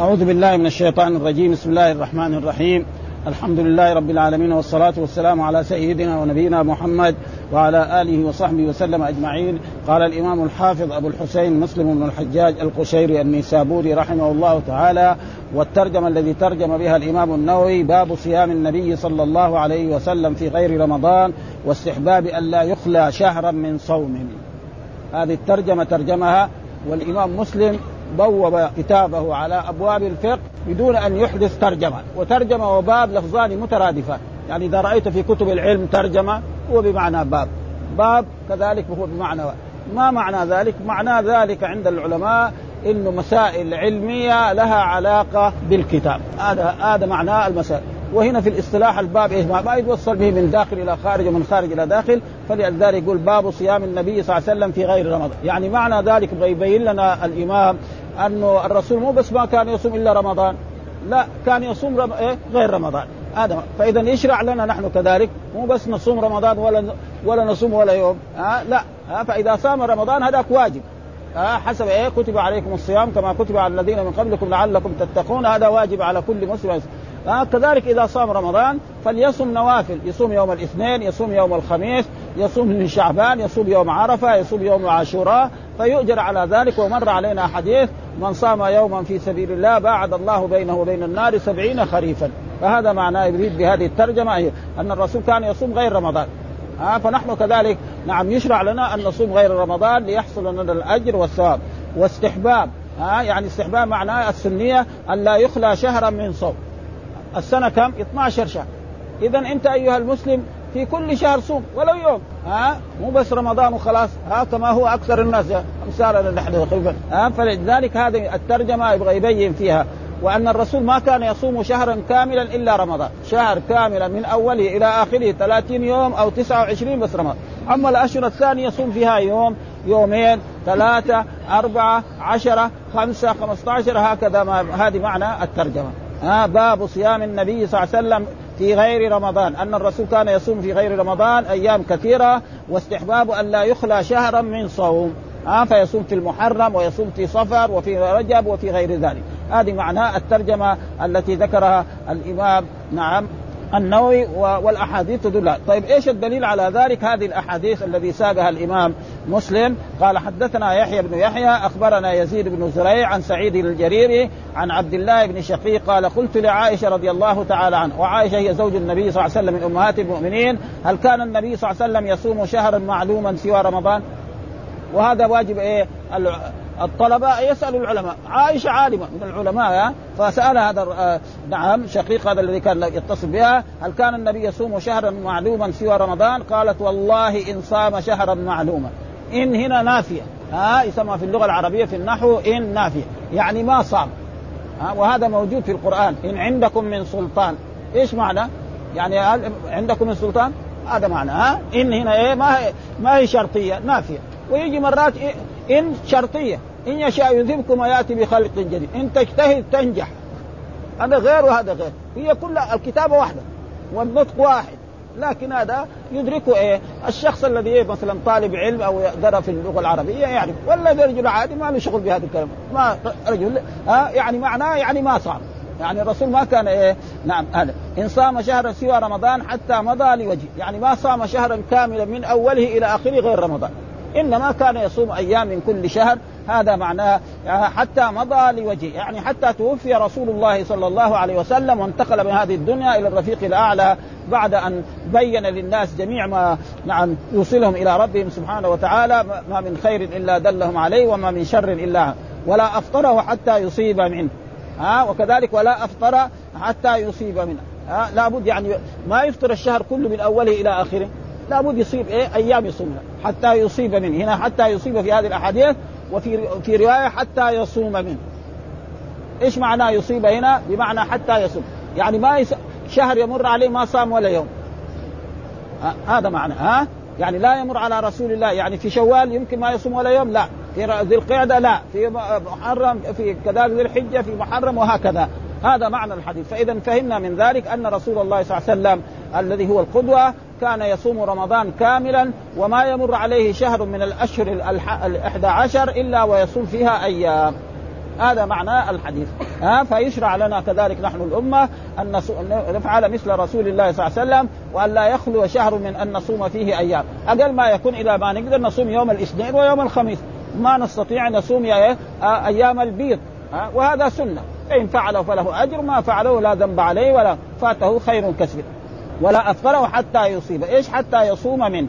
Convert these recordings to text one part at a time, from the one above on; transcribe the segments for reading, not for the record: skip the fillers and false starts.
أعوذ بالله من الشيطان الرجيم. بسم الله الرحمن الرحيم. الحمد لله رب العالمين، والصلاة والسلام على سيدنا ونبينا محمد وعلى آله وصحبه وسلم أجمعين. قال الإمام الحافظ أبو الحسين مسلم بن الحجاج القشيري النيسابوري رحمه الله تعالى، والترجمة الذي ترجم بها الإمام النووي: باب صيام النبي صلى الله عليه وسلم في غير رمضان واستحباب أن لا يخلى شهرا من صومه. هذه الترجمة ترجمها، والإمام مسلم بوّب كتابه على أبواب الفقه بدون أن يحدث ترجمة. وترجمة وباب لفظان مترادفة، يعني إذا رأيت في كتب العلم ترجمة هو بمعنى باب، باب كذلك هو بمعنى باب. ما معنى ذلك؟ معنى ذلك عند العلماء إنه مسائل علمية لها علاقة بالكتاب، هذا معنى المسائل. وهنا في الاصطلاح الباب ما يتوصل به من داخل إلى خارج ومن خارج إلى داخل، فلذلك يقول باب صيام النبي صلى الله عليه وسلم في غير رمضان. يعني معنى ذلك يبين لنا الإمام أنه الرسول مو بس ما كان يصوم إلا رمضان، لا كان يصوم غير رمضان. فإذا يشرع لنا نحن كذلك، مو بس نصوم رمضان ولا نصوم ولا يوم، لا. فإذا صام رمضان هذاك واجب، حسب كتب عليكم الصيام كما كتب على الذين من قبلكم لعلكم تتقون، هذا واجب على كل مسلم. كذلك إذا صام رمضان فليصم نوافل، يصوم يوم الاثنين، يصوم يوم الخميس، يصوم من شعبان، يصوم يوم عرفة، يصوم يوم عاشوراء، فيؤجر على ذلك. ومر علينا حديث: من صام يوما في سبيل الله باعد الله بينه وبين النار 70 خريفا. فهذا معناه يريد بهذه الترجمة أن الرسول كان يصوم غير رمضان. فنحن كذلك نعم يشرع لنا أن نصوم غير رمضان ليحصل لنا الأجر والثواب. واستحباب، يعني استحباب معناه السنية أن لا يخلى شهرا من صوم. السنة كم؟ 12 شهر. إذا أنت أيها المسلم في كل شهر صوم ولو يوم، مو بس رمضان وخلاص، كما هو أكثر الناس مسارا نحن قريبا. فلذلك هذه الترجمة يبغى يبين فيها، وأن الرسول ما كان يصوم شهرا كاملا إلا رمضان، شهر كاملا من أوله إلى آخره 30 يوم أو 29 بس رمضان. أما الأشهر الثانية يصوم فيها يوم، يومين، 3، 4، 10، 5، 15، هكذا هذه معنى الترجمة. باب صيام النبي صلى الله عليه وسلم في غير رمضان، أن الرسول كان يصوم في غير رمضان أيام كثيرة، واستحباب أن لا يخلى شهرا من صوم. فيصوم في المحرم، ويصوم في صفر، وفي رجب، وفي غير ذلك. هذه معنى الترجمة التي ذكرها الإمام نعم النووي، والأحاديث تدل. طيب إيش الدليل على ذلك؟ هذه الأحاديث الذي ساقها الإمام مسلم. قال: حدثنا يحيى بن يحيى أخبرنا يزيد بن زريع عن سعيد الجريري عن عبد الله بن شقيق قال: قلت لعائشة رضي الله تعالى عنها، وعائشة هي زوج النبي صلى الله عليه وسلم من أمهات المؤمنين: هل كان النبي صلى الله عليه وسلم يصوم شهرا معلوما سوى رمضان؟ وهذا واجب الطلبة يسألوا العلماء. عائشة عالمة من العلماء، فسأل هذا نعم شقيق هذا الذي كان يتصل بها: هل كان النبي يصوم شهرا معلوما سوى رمضان؟ قالت: والله إن صام شهرا معلوما. إن هنا نافية، يسمى في اللغة العربية في النحو إن نافية، يعني ما صام. وهذا موجود في القرآن: إن عندكم من سلطان. إيش معنى يعني عندكم من سلطان؟ هذا معنى إن هنا ما هي شرطية، نافية. ويجي مرات إن شرطية: إن يشاء يذهبكم ويأتي بخلق جديد، إن تجتهد تنجح. هذا غير وهذا غير، هي كل الكتابة واحدة والنطق واحد، لكن هذا يدركه الشخص الذي مثلا طالب علم أو يقدر في اللغة العربية يعرف، ولا رجل عادي ما له شغل بهذا الكلام، ما رجل يعني معناه يعني ما صام. يعني الرسول ما كان نعم هذا إن صام شهرا سوى رمضان حتى مضى لوجه، يعني ما صام شهرا كاملا من أوله إلى آخره غير رمضان، إنما كان يصوم أيام من كل شهر. هذا معناه حتى مضى لوجهه، يعني حتى توفي رسول الله صلى الله عليه وسلم وانتقل من هذه الدنيا إلى الرفيق الأعلى، بعد أن بين للناس جميع ما نعم يوصلهم إلى ربهم سبحانه وتعالى: ما من خير إلا دلهم عليه، وما من شر إلا ولا أفطره حتى يصيب منه. وكذلك ولا أفطر حتى يصيب منه. لابد يعني ما يفطر الشهر كله من أوله إلى آخره، لابد يصيب أيام يصومها حتى يصيب منه. هنا حتى يصيب في هذه الأحاديث، وفي رواية حتى يصوم منه. إيش معنى يصيب هنا؟ بمعنى حتى يصوم، يعني ما شهر يمر عليه ما صام ولا يوم، هذا معنى. يعني لا يمر على رسول الله، يعني في شوال يمكن ما يصوم ولا يوم، لا في ذي القعدة، لا في محرم، في كذلك ذي الحجة، في محرم، وهكذا. هذا معنى الحديث. فإذا فهمنا من ذلك أن رسول الله صلى الله عليه وسلم الذي هو القدوة كان يصوم رمضان كاملا، وما يمر عليه شهر من الأشهر ال11 إلا ويصوم فيها أيام. هذا معنى الحديث. فيشرع لنا كذلك نحن الأمة أن نفعل مثل رسول الله صلى الله عليه وسلم، وأن لا يخلو شهر من أن نصوم فيه أيام، أقل ما يكون إلى ما نقدر نصوم يوم الاثنين ويوم الخميس، ما نستطيع نصوم أيام البيض، وهذا سنة، فإن فعله فله أجر، ما فعله لا ذنب عليه ولا فاته خير كثير، ولا أثقله حتى يصيب، حتى يصوم منه.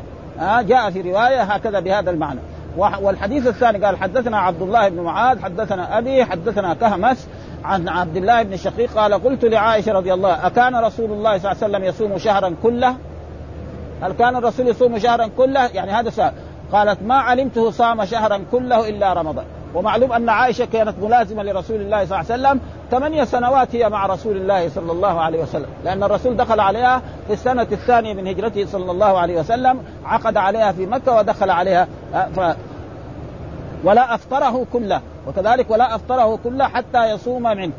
جاء في رواية هكذا بهذا المعنى. والحديث الثاني قال حدثنا عبد الله بن معاذ حدثنا أبي حدثنا كهمس عن عبد الله بن شقيق قال قلت لعائشة رضي الله أكان رسول الله صلى الله عليه وسلم يصوم شهرا كله؟ هل كان الرسول يصوم شهرا كله؟ يعني هذا سؤال. قالت ما علمته صام شهرا كله إلا رمضان. ومعلوم أن عائشة كانت ملازمة لرسول الله صلى الله عليه وسلم 8 سنوات هي مع رسول الله صلى الله عليه وسلم، لأن الرسول دخل عليها في السنة الثانية من هجرته صلى الله عليه وسلم، عقد عليها في مكة ودخل عليها. ولا أفطره كله، وكذلك ولا أفطره كله حتى يصوم منه،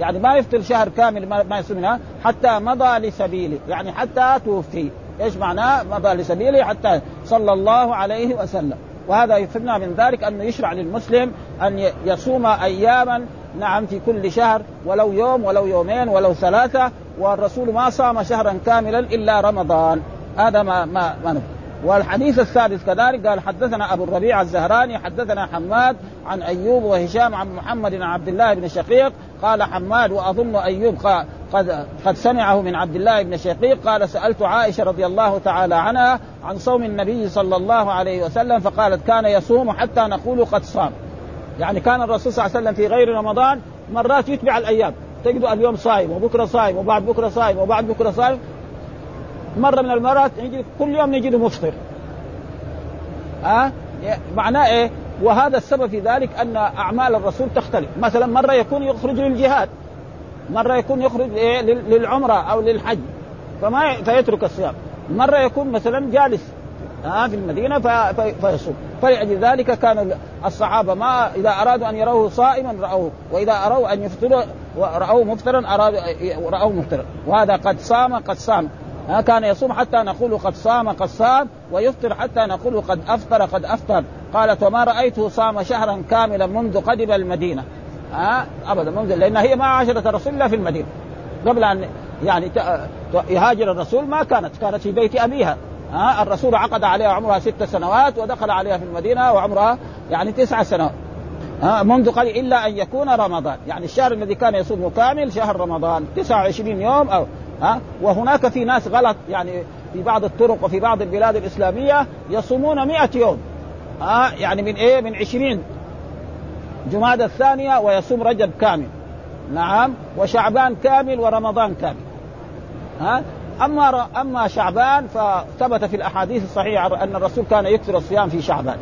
يعني ما يفطر شهر كامل ما يصوم منه حتى مضى لسبيله، يعني حتى توفي. إيش معناه مضى لسبيله؟ حتى صلى الله عليه وسلم. وهذا يفهمنا من ذلك أنه يشرع للمسلم أن يصوم أياما نعم في كل شهر، ولو يوم ولو يومين ولو 3، والرسول ما صام شهرا كاملا إلا رمضان. هذا ما والحديث الثالث كذلك قال حدثنا أبو الربيع الزهراني حدثنا حماد عن أيوب وهشام عن محمد بن عبد الله بن شقيق قال حماد وأظن أيوب قد سمعه من عبد الله بن شقيق قال سألت عائشة رضي الله تعالى عنها عن صوم النبي صلى الله عليه وسلم فقالت كان يصوم حتى نقول قد صام. يعني كان الرسول صلى الله عليه وسلم في غير رمضان مرات يتبع الأيام، تجدوا اليوم صايم وبكرة صايم وبعد بكرة صايم وبعد بكرة صايم. مرة من المرات نجد كل يوم نجد مفطر، معناه إيه؟ وهذا السبب في ذلك أن أعمال الرسول تختلف، مثلا مرة يكون يخرج للجهاد، مرة يكون يخرج للعمرة أو للحج فما فيترك الصيام، مرة يكون مثلا جالس في المدينة فيصوم. فلأجل ذلك كانوا الصحابة ما إذا أرادوا أن يروه صائما رأوه، وإذا أروا أن يفطروا رأوه مفطرا رأوه مفطرا. وهذا قد صام قد صام، كان يصوم حتى نقول قد صام قد صام، ويفطر حتى نقول قد أفطر قد أفطر. قالت وما رأيته صام شهرا كاملا منذ قدم المدينة، أبدا منذ، لأن هي ما عاشرت الرسول إلا في المدينة، قبل أن يعني يهاجر الرسول ما كانت في بيت أبيها. الرسول عقد عليها عمرها 6 سنوات ودخل عليها في المدينة وعمرها يعني 9 سنوات منذ قال إلا أن يكون رمضان، يعني الشهر الذي كان يصومه كامل شهر رمضان 29 يوم أو وهناك في ناس غلط، يعني في بعض الطرق وفي بعض البلاد الإسلامية يصومون 100 يوم، يعني من 20 جمادى الثانية ويصوم رجب كامل نعم وشعبان كامل ورمضان كامل. أما شعبان فثبت في الأحاديث الصحيحة أن الرسول كان يكثر الصيام في شعبان،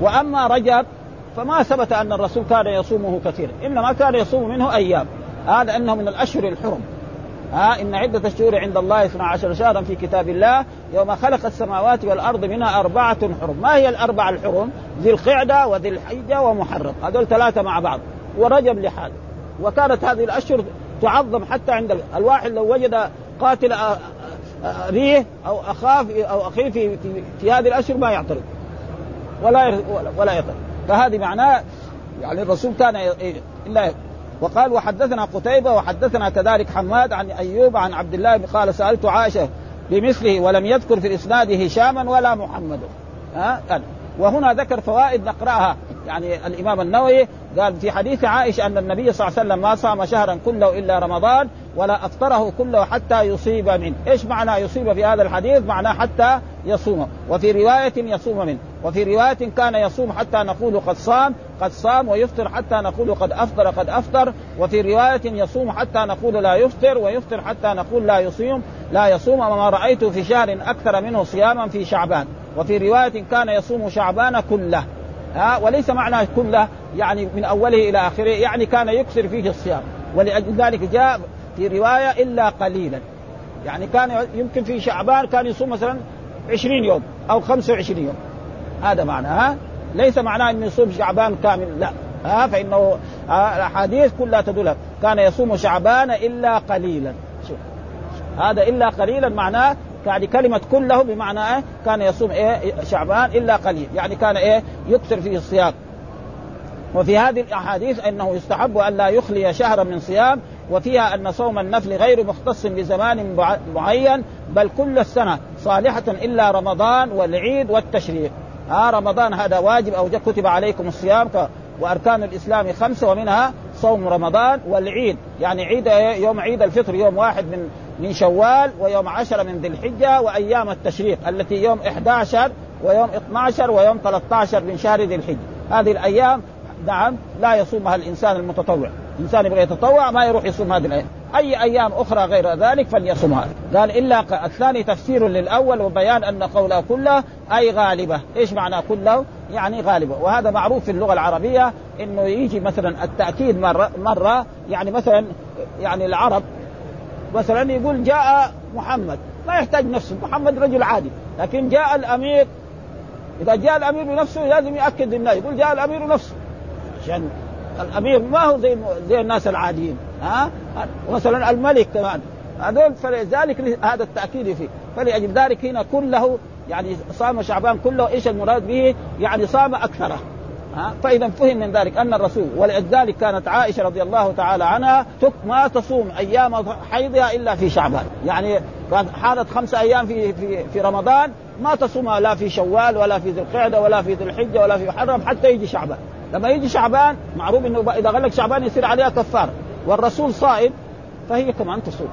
وأما رجب فما ثبت أن الرسول كان يصومه كثيرا، إنما كان يصوم منه أيام، هذا أنه من الأشهر الحرم. إن عدة الشهور عند الله 12 شهرا في كتاب الله يوم خلق السماوات والأرض منها 4 حرم. ما هي ال4 الحرم؟ ذي القعدة وذي الحجة ومحرم، هذول 3 مع بعض ورجب لحاله. وكانت هذه الأشهر تعظم حتى عند الواحد لو وجد قاتل ريه أو أخيه في هذه الأشهر ما يعترض ولا يطرد. فهذه معناه يعني الرسول كان إلا. وقال وحدثنا قتيبة وحدثنا كذلك حماد عن أيوب عن عبد الله قال سألت عائشة بمثله ولم يذكر في الإسناد هشاما ولا محمد. وهنا ذكر فوائد نقرأها، يعني الإمام النووي قال في حديث عائشة أن النبي صلى الله عليه وسلم ما صام شهرا كله إلا رمضان ولا أفطره كله حتى يصيب منه. إيش معنى يصيب في هذا الحديث؟ معنى حتى يصوم، وفي رواية يصوم منه، وفي رواية كان يصوم حتى نقول قد صام قد صام، ويفطر حتى نقول قد أفطر قد أفطر، وفي رواية يصوم حتى نقول لا يفطر، ويفطر حتى نقول لا يصوم. وما رأيت في شهر أكثر منه صياما في شعبان، وفي رواية كان يصوم شعبان كله. وليس معنى كله يعني من أوله إلى آخره، يعني كان يكثر فيه الصيام، ولأجل ذلك جاء في رواية إلا قليلا، يعني كان يمكن في شعبان كان يصوم مثلا 20 يوم أو 25 يوم، هذا معنى. ليس معناه أن يصوم شعبان كامل، لا، فإنه الأحاديث كلها تدل كان يصوم شعبان إلا قليلا. شوف هذا إلا قليلا معناه يعني كلمة كله بمعنى كان يصوم شعبان إلا قليل، يعني كان يكثر فيه الصيام. وفي هذه الأحاديث أنه يستحب أن لا يخلي شهر من صيام، وفيها أن صوم النفل غير مختص بزمان معين بل كل السنة صالحة إلا رمضان والعيد والتشريق. رمضان هذا واجب أو كتب عليكم الصيام، وأركان الإسلام 5 ومنها صوم رمضان والعيد، يعني عيد يوم عيد الفطر يوم 1 من شوال ويوم 10 من ذي الحجة، وأيام التشريق التي يوم 11 ويوم 12 ويوم 13 من شهر ذي الحجة. هذه الأيام نعم لا يصومها الإنسان المتطوع، الإنسان يبغى يتطوع ما يروح يصوم هذه الأيام، أي أيام أخرى غير ذلك فليصومها. قال إلا الثاني تفسير للأول وبيان أن قوله كله أي غالبة. إيش معنى كله؟ يعني غالبة، وهذا معروف في اللغة العربية إنه يجي مثلا التأكيد مرة يعني مثلا يعني العرب مثلا يقول جاء محمد، ما يحتاج نفسه، محمد رجل عادي، لكن جاء الأمير، إذا جاء الأمير بنفسه لازم يأكد الناس، يقول جاء الأمير نفسه، عشان الأمير ما هو زي الناس العاديين. مثلا الملك كمان هذول، فلذلك هذا التأكيد فيه. فلأجل ذلك هنا كله يعني صام شعبان كله، إيش المراد به؟ يعني صام أكثره. فإذا فهم من ذلك أن الرسول، ولذلك كانت عائشة رضي الله تعالى عنها ما تصوم أيام حيضها إلا في شعبان، يعني حالت 5 أيام في رمضان ما تصومها لا في شوال ولا في ذي القعدة ولا في ذي الحجة ولا في محرم حتى يجي شعبان. لما يجي شعبان معروف إنه إذا غلق شعبان يصير عليها كفارة، والرسول صائم فهي كمان تصوم.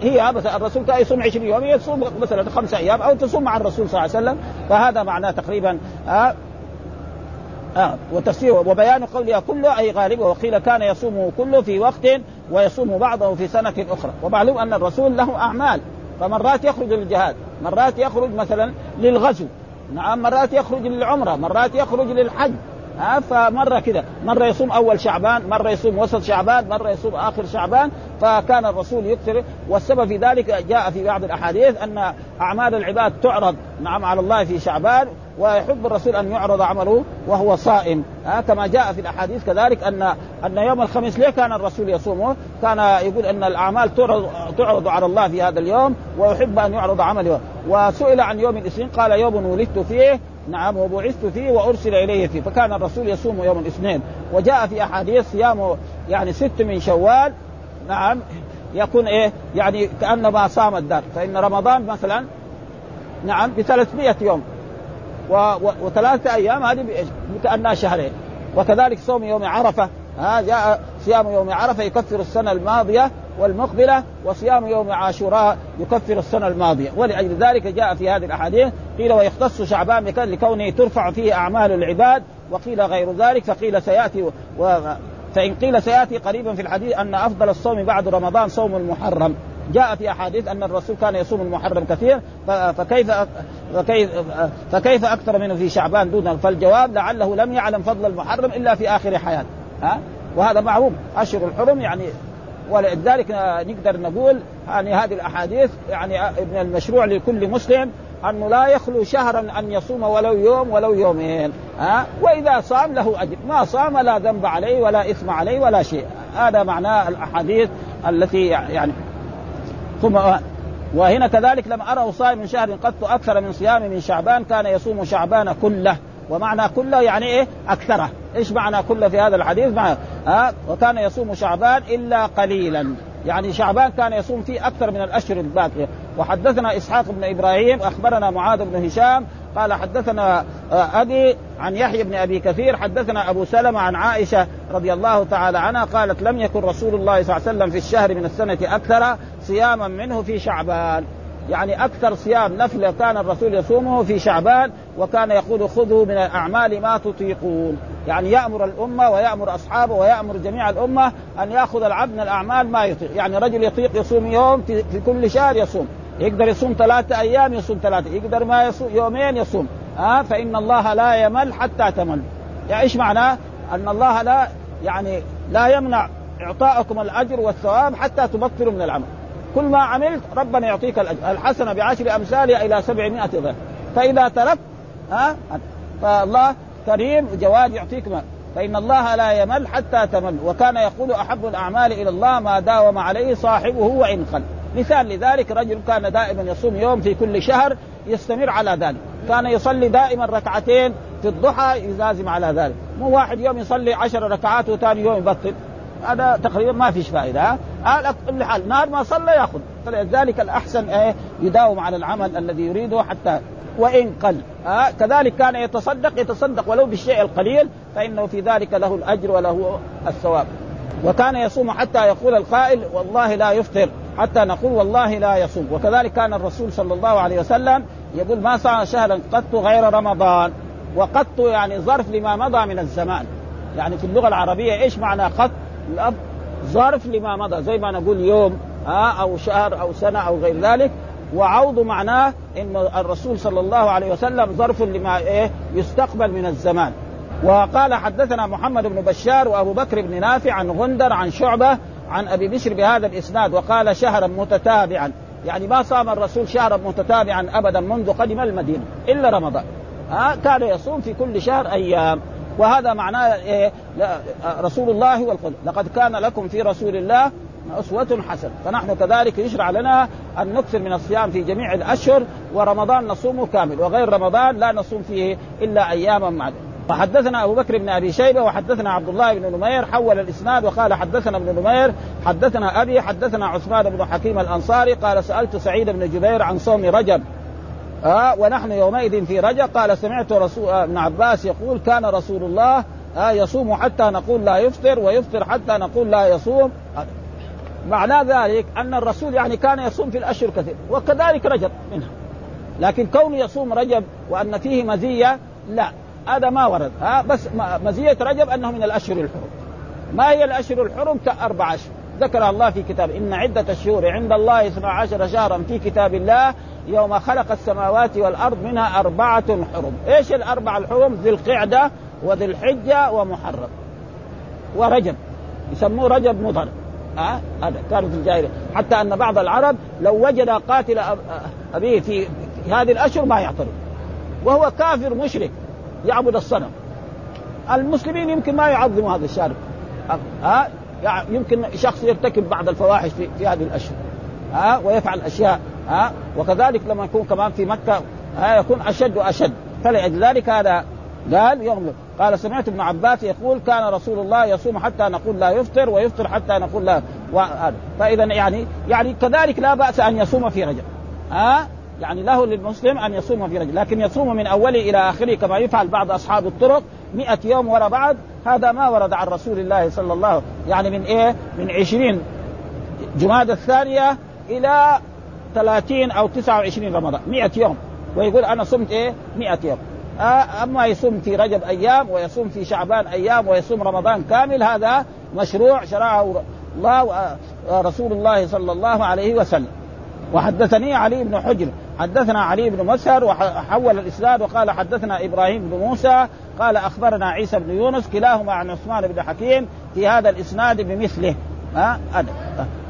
هي مثلا الرسول كان يصوم 20 يوم، هي تصوم مثلا 5 أيام أو تصوم مع الرسول صلى الله عليه وسلم. فهذا معناه تقريبا وتفسير وبيان قولها كله أي غالبه. وقيل كان يصومه كله في وقت ويصوم بعضه في سنة أخرى. ومعلوم أن الرسول له أعمال، فمرات يخرج للجهاد، مرات يخرج مثلا للغزو، نعم، مرات يخرج للعمرة، مرات يخرج للحج. فمرة كده، مرة يصوم أول شعبان، مرة يصوم وسط شعبان، مرة يصوم آخر شعبان. فكان الرسول يكثر. والسبب في ذلك جاء في بعض الأحاديث أن أعمال العباد تعرض نعم على الله في شعبان، ويحب الرسول أن يعرض عمله وهو صائم. كما جاء في الأحاديث كذلك أن يوم الخميس ليه كان الرسول يصومه؟ كان يقول أن الأعمال تعرض على الله في هذا اليوم ويحب أن يعرض عمله. وسئل عن يوم الاثنين قال يوم ولدت فيه نعم وبعثت فيه وأرسل إليه فيه. فكان الرسول يصوم يوم الاثنين. وجاء في أحاديث صيامه يعني 6 من شوال نعم يكون يعني كأنما صام الدهر. فإن رمضان مثلا نعم ب300 يوم و3 أيام هذه كأنها شهرين. وكذلك صوم يوم عرفة، جاء صيام يوم عرفة يكفر السنة الماضية والمقبلة، وصيام يوم عاشوراء يكفر السنة الماضية. ولأجل ذلك جاء في هذه الأحاديث قيل ويختص شعبان لكونه ترفع فيه أعمال العباد، وقيل غير ذلك. فقيل سيأتي فإن قيل سيأتي قريبا في الحديث أن أفضل الصوم بعد رمضان صوم المحرم. جاء في أحاديث أن الرسول كان يصوم المحرم كثير، فكيف أكثر منه في شعبان دونه؟ فالجواب لعله لم يعلم فضل المحرم إلا في آخر حياته. وهذا معروف أشهر الحرم يعني. ولذلك نقدر نقول يعني هذه الأحاديث يعني ابن المشروع لكل مسلم أنه لا يخلو شهرا أن يصوم ولو يوم ولو يومين. وإذا صام له أجر، ما صام لا ذنب عليه ولا إثم عليه ولا شيء. هذا معنى الأحاديث التي يعني. ثم وهنا كذلك لم أره صائم من شهر قط أكثر من صيام من شعبان كان يصوم شعبان كله. ومعنى كله يعني أكثره. إيش معنى كله في هذا الحديث؟ وكان يصوم شعبان إلا قليلا، يعني شعبان كان يصوم فيه أكثر من الأشهر الباقية. وحدثنا إسحاق بن إبراهيم أخبرنا معاذ بن هشام قال حدثنا أبي عن يحيى بن أبي كثير حدثنا أبو سلمة عن عائشة رضي الله تعالى عنها قالت لم يكن رسول الله صلى الله عليه وسلم في الشهر من السنة أكثر صياما منه في شعبان. يعني أكثر صيام نفل كان الرسول يصومه في شعبان، وكان يقول خذوا من الأعمال ما تطيقون، يعني يأمر الأمة ويأمر أصحابه ويأمر جميع الأمة أن يأخذ العبد من الأعمال ما يطيق. يعني رجل يطيق يصوم يوم في كل شهر يصوم، يقدر يصوم 3 أيام يصوم 3، يقدر ما يصوم يومين يصوم. فإن الله لا يمل حتى تمل. يعني إيش معناه؟ أن الله لا يعني لا يمنع إعطاءكم الأجر والثواب حتى تبطلوا من العمل. كل ما عملت ربنا يعطيك الأجر، الحسنة بعشر أمثالها إلى 700 ضعف، فإذا تركت فالله كريم جواد يعطيك ما. فإن الله لا يمل حتى تمل. وكان يقول أحب الأعمال إلى الله ما داوم عليه صاحبه وإن خل. مثال لذلك رجل كان دائما يصوم يوم في كل شهر يستمر على ذلك، كان يصلي دائما 2 ركعة في الضحى يلازم على ذلك، مو واحد يوم يصلي 10 ركعات وثاني يوم يبطل، هذا تقريبا ما فيش فائدة. كل حال نار ما صلى يأخذ، فلذلك الأحسن يداوم على العمل الذي يريده حتى وإن قل. كذلك كان يتصدق ولو بالشيء القليل، فإنه في ذلك له الأجر وله الثواب. وكان يصوم حتى يقول القائل والله لا يفطر، حتى نقول والله لا يصوم. وكذلك كان الرسول صلى الله عليه وسلم يقول ما صام شهرا قط غير رمضان. وقط يعني ظرف لما مضى من الزمان، يعني في اللغة العربية إيش معنى قط؟ ظرف لما مضى، زي ما نقول يوم أو شهر أو سنة أو غير ذلك. وعوض معناه إن الرسول صلى الله عليه وسلم ظرف لما يستقبل من الزمان. وقال حدثنا محمد بن بشار وأبو بكر بن نافع عن غندر عن شعبة عن أبي بشر بهذا الإسناد، وقال شهرا متتابعا، يعني ما صام الرسول شهرا متتابعا أبدا منذ قدم المدينة إلا رمضان، كان يصوم في كل شهر أيام. وهذا معناه رسول الله والقدر، لقد كان لكم في رسول الله أسوة حسنة. فنحن كذلك يشرع لنا أن نكثر من الصيام في جميع الأشهر، ورمضان نصومه كامل، وغير رمضان لا نصوم فيه إلا أياما معدودة. وحدثنا أبو بكر بن أبي شيبة وحدثنا عبد الله بن نمير، حول الإسناد وقال حدثنا ابن نمير حدثنا أبي حدثنا عثمان بن حكيم الأنصاري قال سألت سعيد بن جبير عن صوم رجب ونحن يومئذ في رجب، قال سمعت ابن عباس يقول كان رسول الله يصوم حتى نقول لا يفطر، ويفطر حتى نقول لا يصوم. معنى ذلك أن الرسول يعني كان يصوم في الأشهر كثير، وكذلك رجب منها. لكن كون يصوم رجب وأن فيه مزية لا، هذا ما ورد. بس مزية رجب أنه من الأشهر الحرم. ما هي الأشهر الحرم؟ 4 أشهر ذكر الله في كتاب إن عدة الشهور عند الله 12 شهرا في كتاب الله يوم خلق السماوات والأرض منها 4 حرم. إيش ال4 الحرم؟ ذي القعدة وذي الحجة ومحرم ورجب، يسموه رجب مضر. هذا كانوا في الجاهلية، حتى أن بعض العرب لو وجد قاتل أبيه في هذه الأشهر ما يعترض، وهو كافر مشرك يعبد الصنم. المسلمين يمكن ما يعظموا هذا الشهر، يعني يمكن شخص يرتكب بعض الفواحش في هذه الأشهر ويفعل أشياء. وكذلك لما يكون كمان في مكة يكون أشد وأشد. فلذلك هذا قال يغلب. قال سمعت ابن عباس يقول كان رسول الله يصوم حتى نقول لا يفطر، ويفطر حتى نقول لا فإذا يعني كذلك لا بأس أن يصوم في رجب، يعني له للمسلم أن يصوم في رجب، لكن يصوم من أوله إلى آخره كما يفعل بعض أصحاب الطرق 100 يوم وراء بعض. هذا ما ورد عن رسول الله صلى الله، يعني من 20 جمادى الثانية إلى 30 أو 29 رمضان 100 يوم، ويقول أنا صمت 100 يوم. أما يصوم في رجب أيام، ويصوم في شعبان أيام، ويصوم رمضان كامل، هذا مشروع شرعه الله ورسول الله صلى الله عليه وسلم. وحدثني علي بن حجر حدثنا علي بن مسهر وحول الإسناد وقال حدثنا إبراهيم بن موسى قال أخبرنا عيسى بن يونس كلاهما عن عثمان بن حكيم في هذا الإسناد بمثله.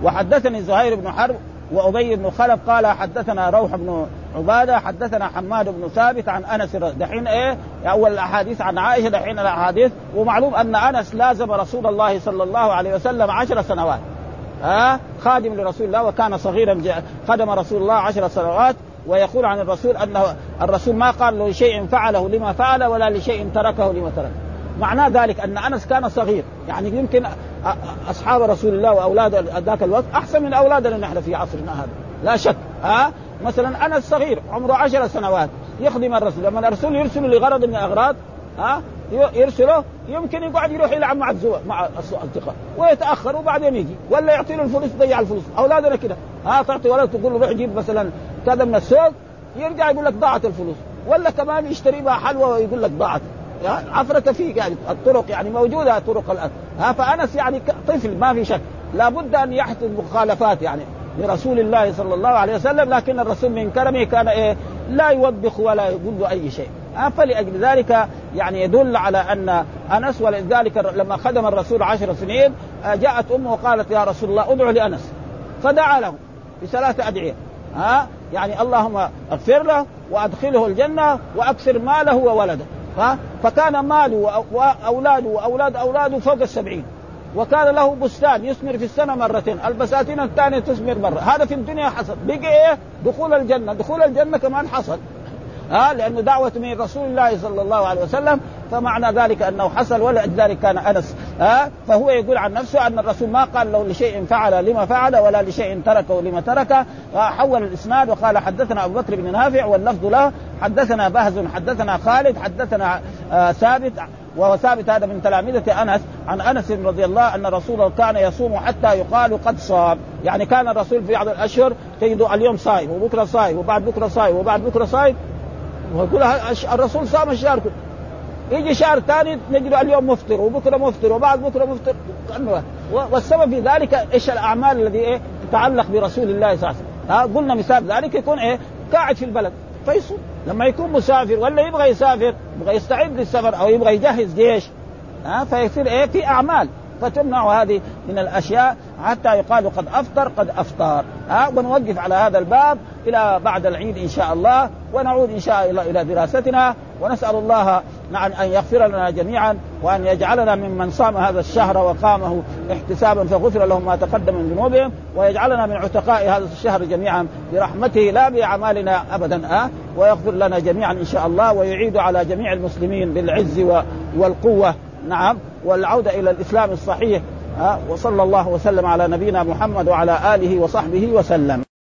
وحدثني زهير بن حرب وأبي بن خلف قال حدثنا روح بن عبادة حدثنا حماد بن ثابت عن أنس. دحين أول الأحاديث عن عائشة، دحين الأحاديث. ومعلوم أن أنس لازم رسول الله صلى الله عليه وسلم 10 سنوات، خادم لرسول الله، وكان صغيرا خدم رسول الله 10 سنوات. ويقول عن الرسول أنه الرسول ما قال له شيء فعله لما فعل ولا لشيء تركه لما ترك. معنى ذلك أن أنس كان صغير، يعني يمكن أصحاب رسول الله وأولاده ذاك الوقت أحسن من أولادنا نحن في عصرنا هذا لا شك. مثلا أنس صغير عمره 10 سنوات يخدم الرسول، لما الرسول يرسله لغرض من أغراض يرسله يمكن يقعد يروح يلعب مع الأصدقاء ويتأخر وبعدين يجي، ولا يعطي له الفلوس ضيع الفلوس. أولادنا كده، تعطي ولد تقول له روح جيب مثلا كذا من السوق، يرجع يقول لك ضاعت الفلوس، ولا كمان يشتري بها حلوى ويقول لك ضاعت. يعني عفرة فيه، يعني الطرق يعني موجودة طرق الآن. فأنس يعني طفل ما في شك، لابد أن يحدث مخالفات يعني لرسول الله صلى الله عليه وسلم، لكن الرسول من كرمه كان لا يوبخ ولا يقول أي شيء. فلأجل ذلك يعني يدل على أن أنس. ولذلك لما خدم الرسول 10 سنين جاءت أمه وقالت يا رسول الله أدعو لأنس، فدعا له ب3 أدعية، يعني اللهم اغفر له وأدخله الجنة وأكثر ماله وولده. فكان ماله وأولاده وأولاد أولاده فوق 70، وكان له بستان يثمر في السنة 2 مرات، البساتين الثانية تثمر 1 مرة. هذا في الدنيا حصل، بقي دخول الجنة كمان حصل. لأنه دعوة من رسول الله صلى الله عليه وسلم، فمعنى ذلك أنه حصل، ولذلك كان أنس فهو يقول عن نفسه أن الرسول ما قال لو لشيء فعل لما فعل ولا لشيء تركه لما ترك. حول الإسناد وقال حدثنا أبو بكر بن نافع، واللفظ له حدثنا بهز حدثنا خالد حدثنا ثابت، وثابت هذا من تلاميذة أنس، عن أنس رضي الله أن رسوله كان يصوم حتى يقال قد صام، يعني كان الرسول في بعض الأشهر تجده اليوم صائم وبكرة صائم وبعد بكرة صائم وبعد بكرة صائم، ويقول الرسول صام الشهر كله، يجي شهر ثاني نجده اليوم مفطر وبكرة مفطر وبعد بكرة مفطر. والسبب في ذلك إيش؟ الأعمال التي تتعلق برسول الله صلى الله عليه وسلم. قلنا مثال ذلك يكون قاعد في البلد فيصوم، لما يكون مسافر ولا يبغى يسافر، يبغى يستعد للسفر أو يبغى يجهز جيش، فيصير في أعمال، فتمنع هذه من الأشياء حتى يقال قد أفطر قد أفطر. ونوقف على هذا الباب إلى بعد العيد إن شاء الله، ونعود إن شاء الله إلى دراستنا، ونسأل الله أن يغفر لنا جميعا، وأن يجعلنا ممن صام هذا الشهر وقامه احتسابا فغفر لهم ما تقدم من ذنوبهم، ويجعلنا من عتقاء هذا الشهر جميعا برحمته لا بأعمالنا أبدا، ويغفر لنا جميعا إن شاء الله، ويعيد على جميع المسلمين بالعز والقوة والعودة إلى الإسلام الصحيح. وصلى الله وسلم على نبينا محمد وعلى آله وصحبه وسلم.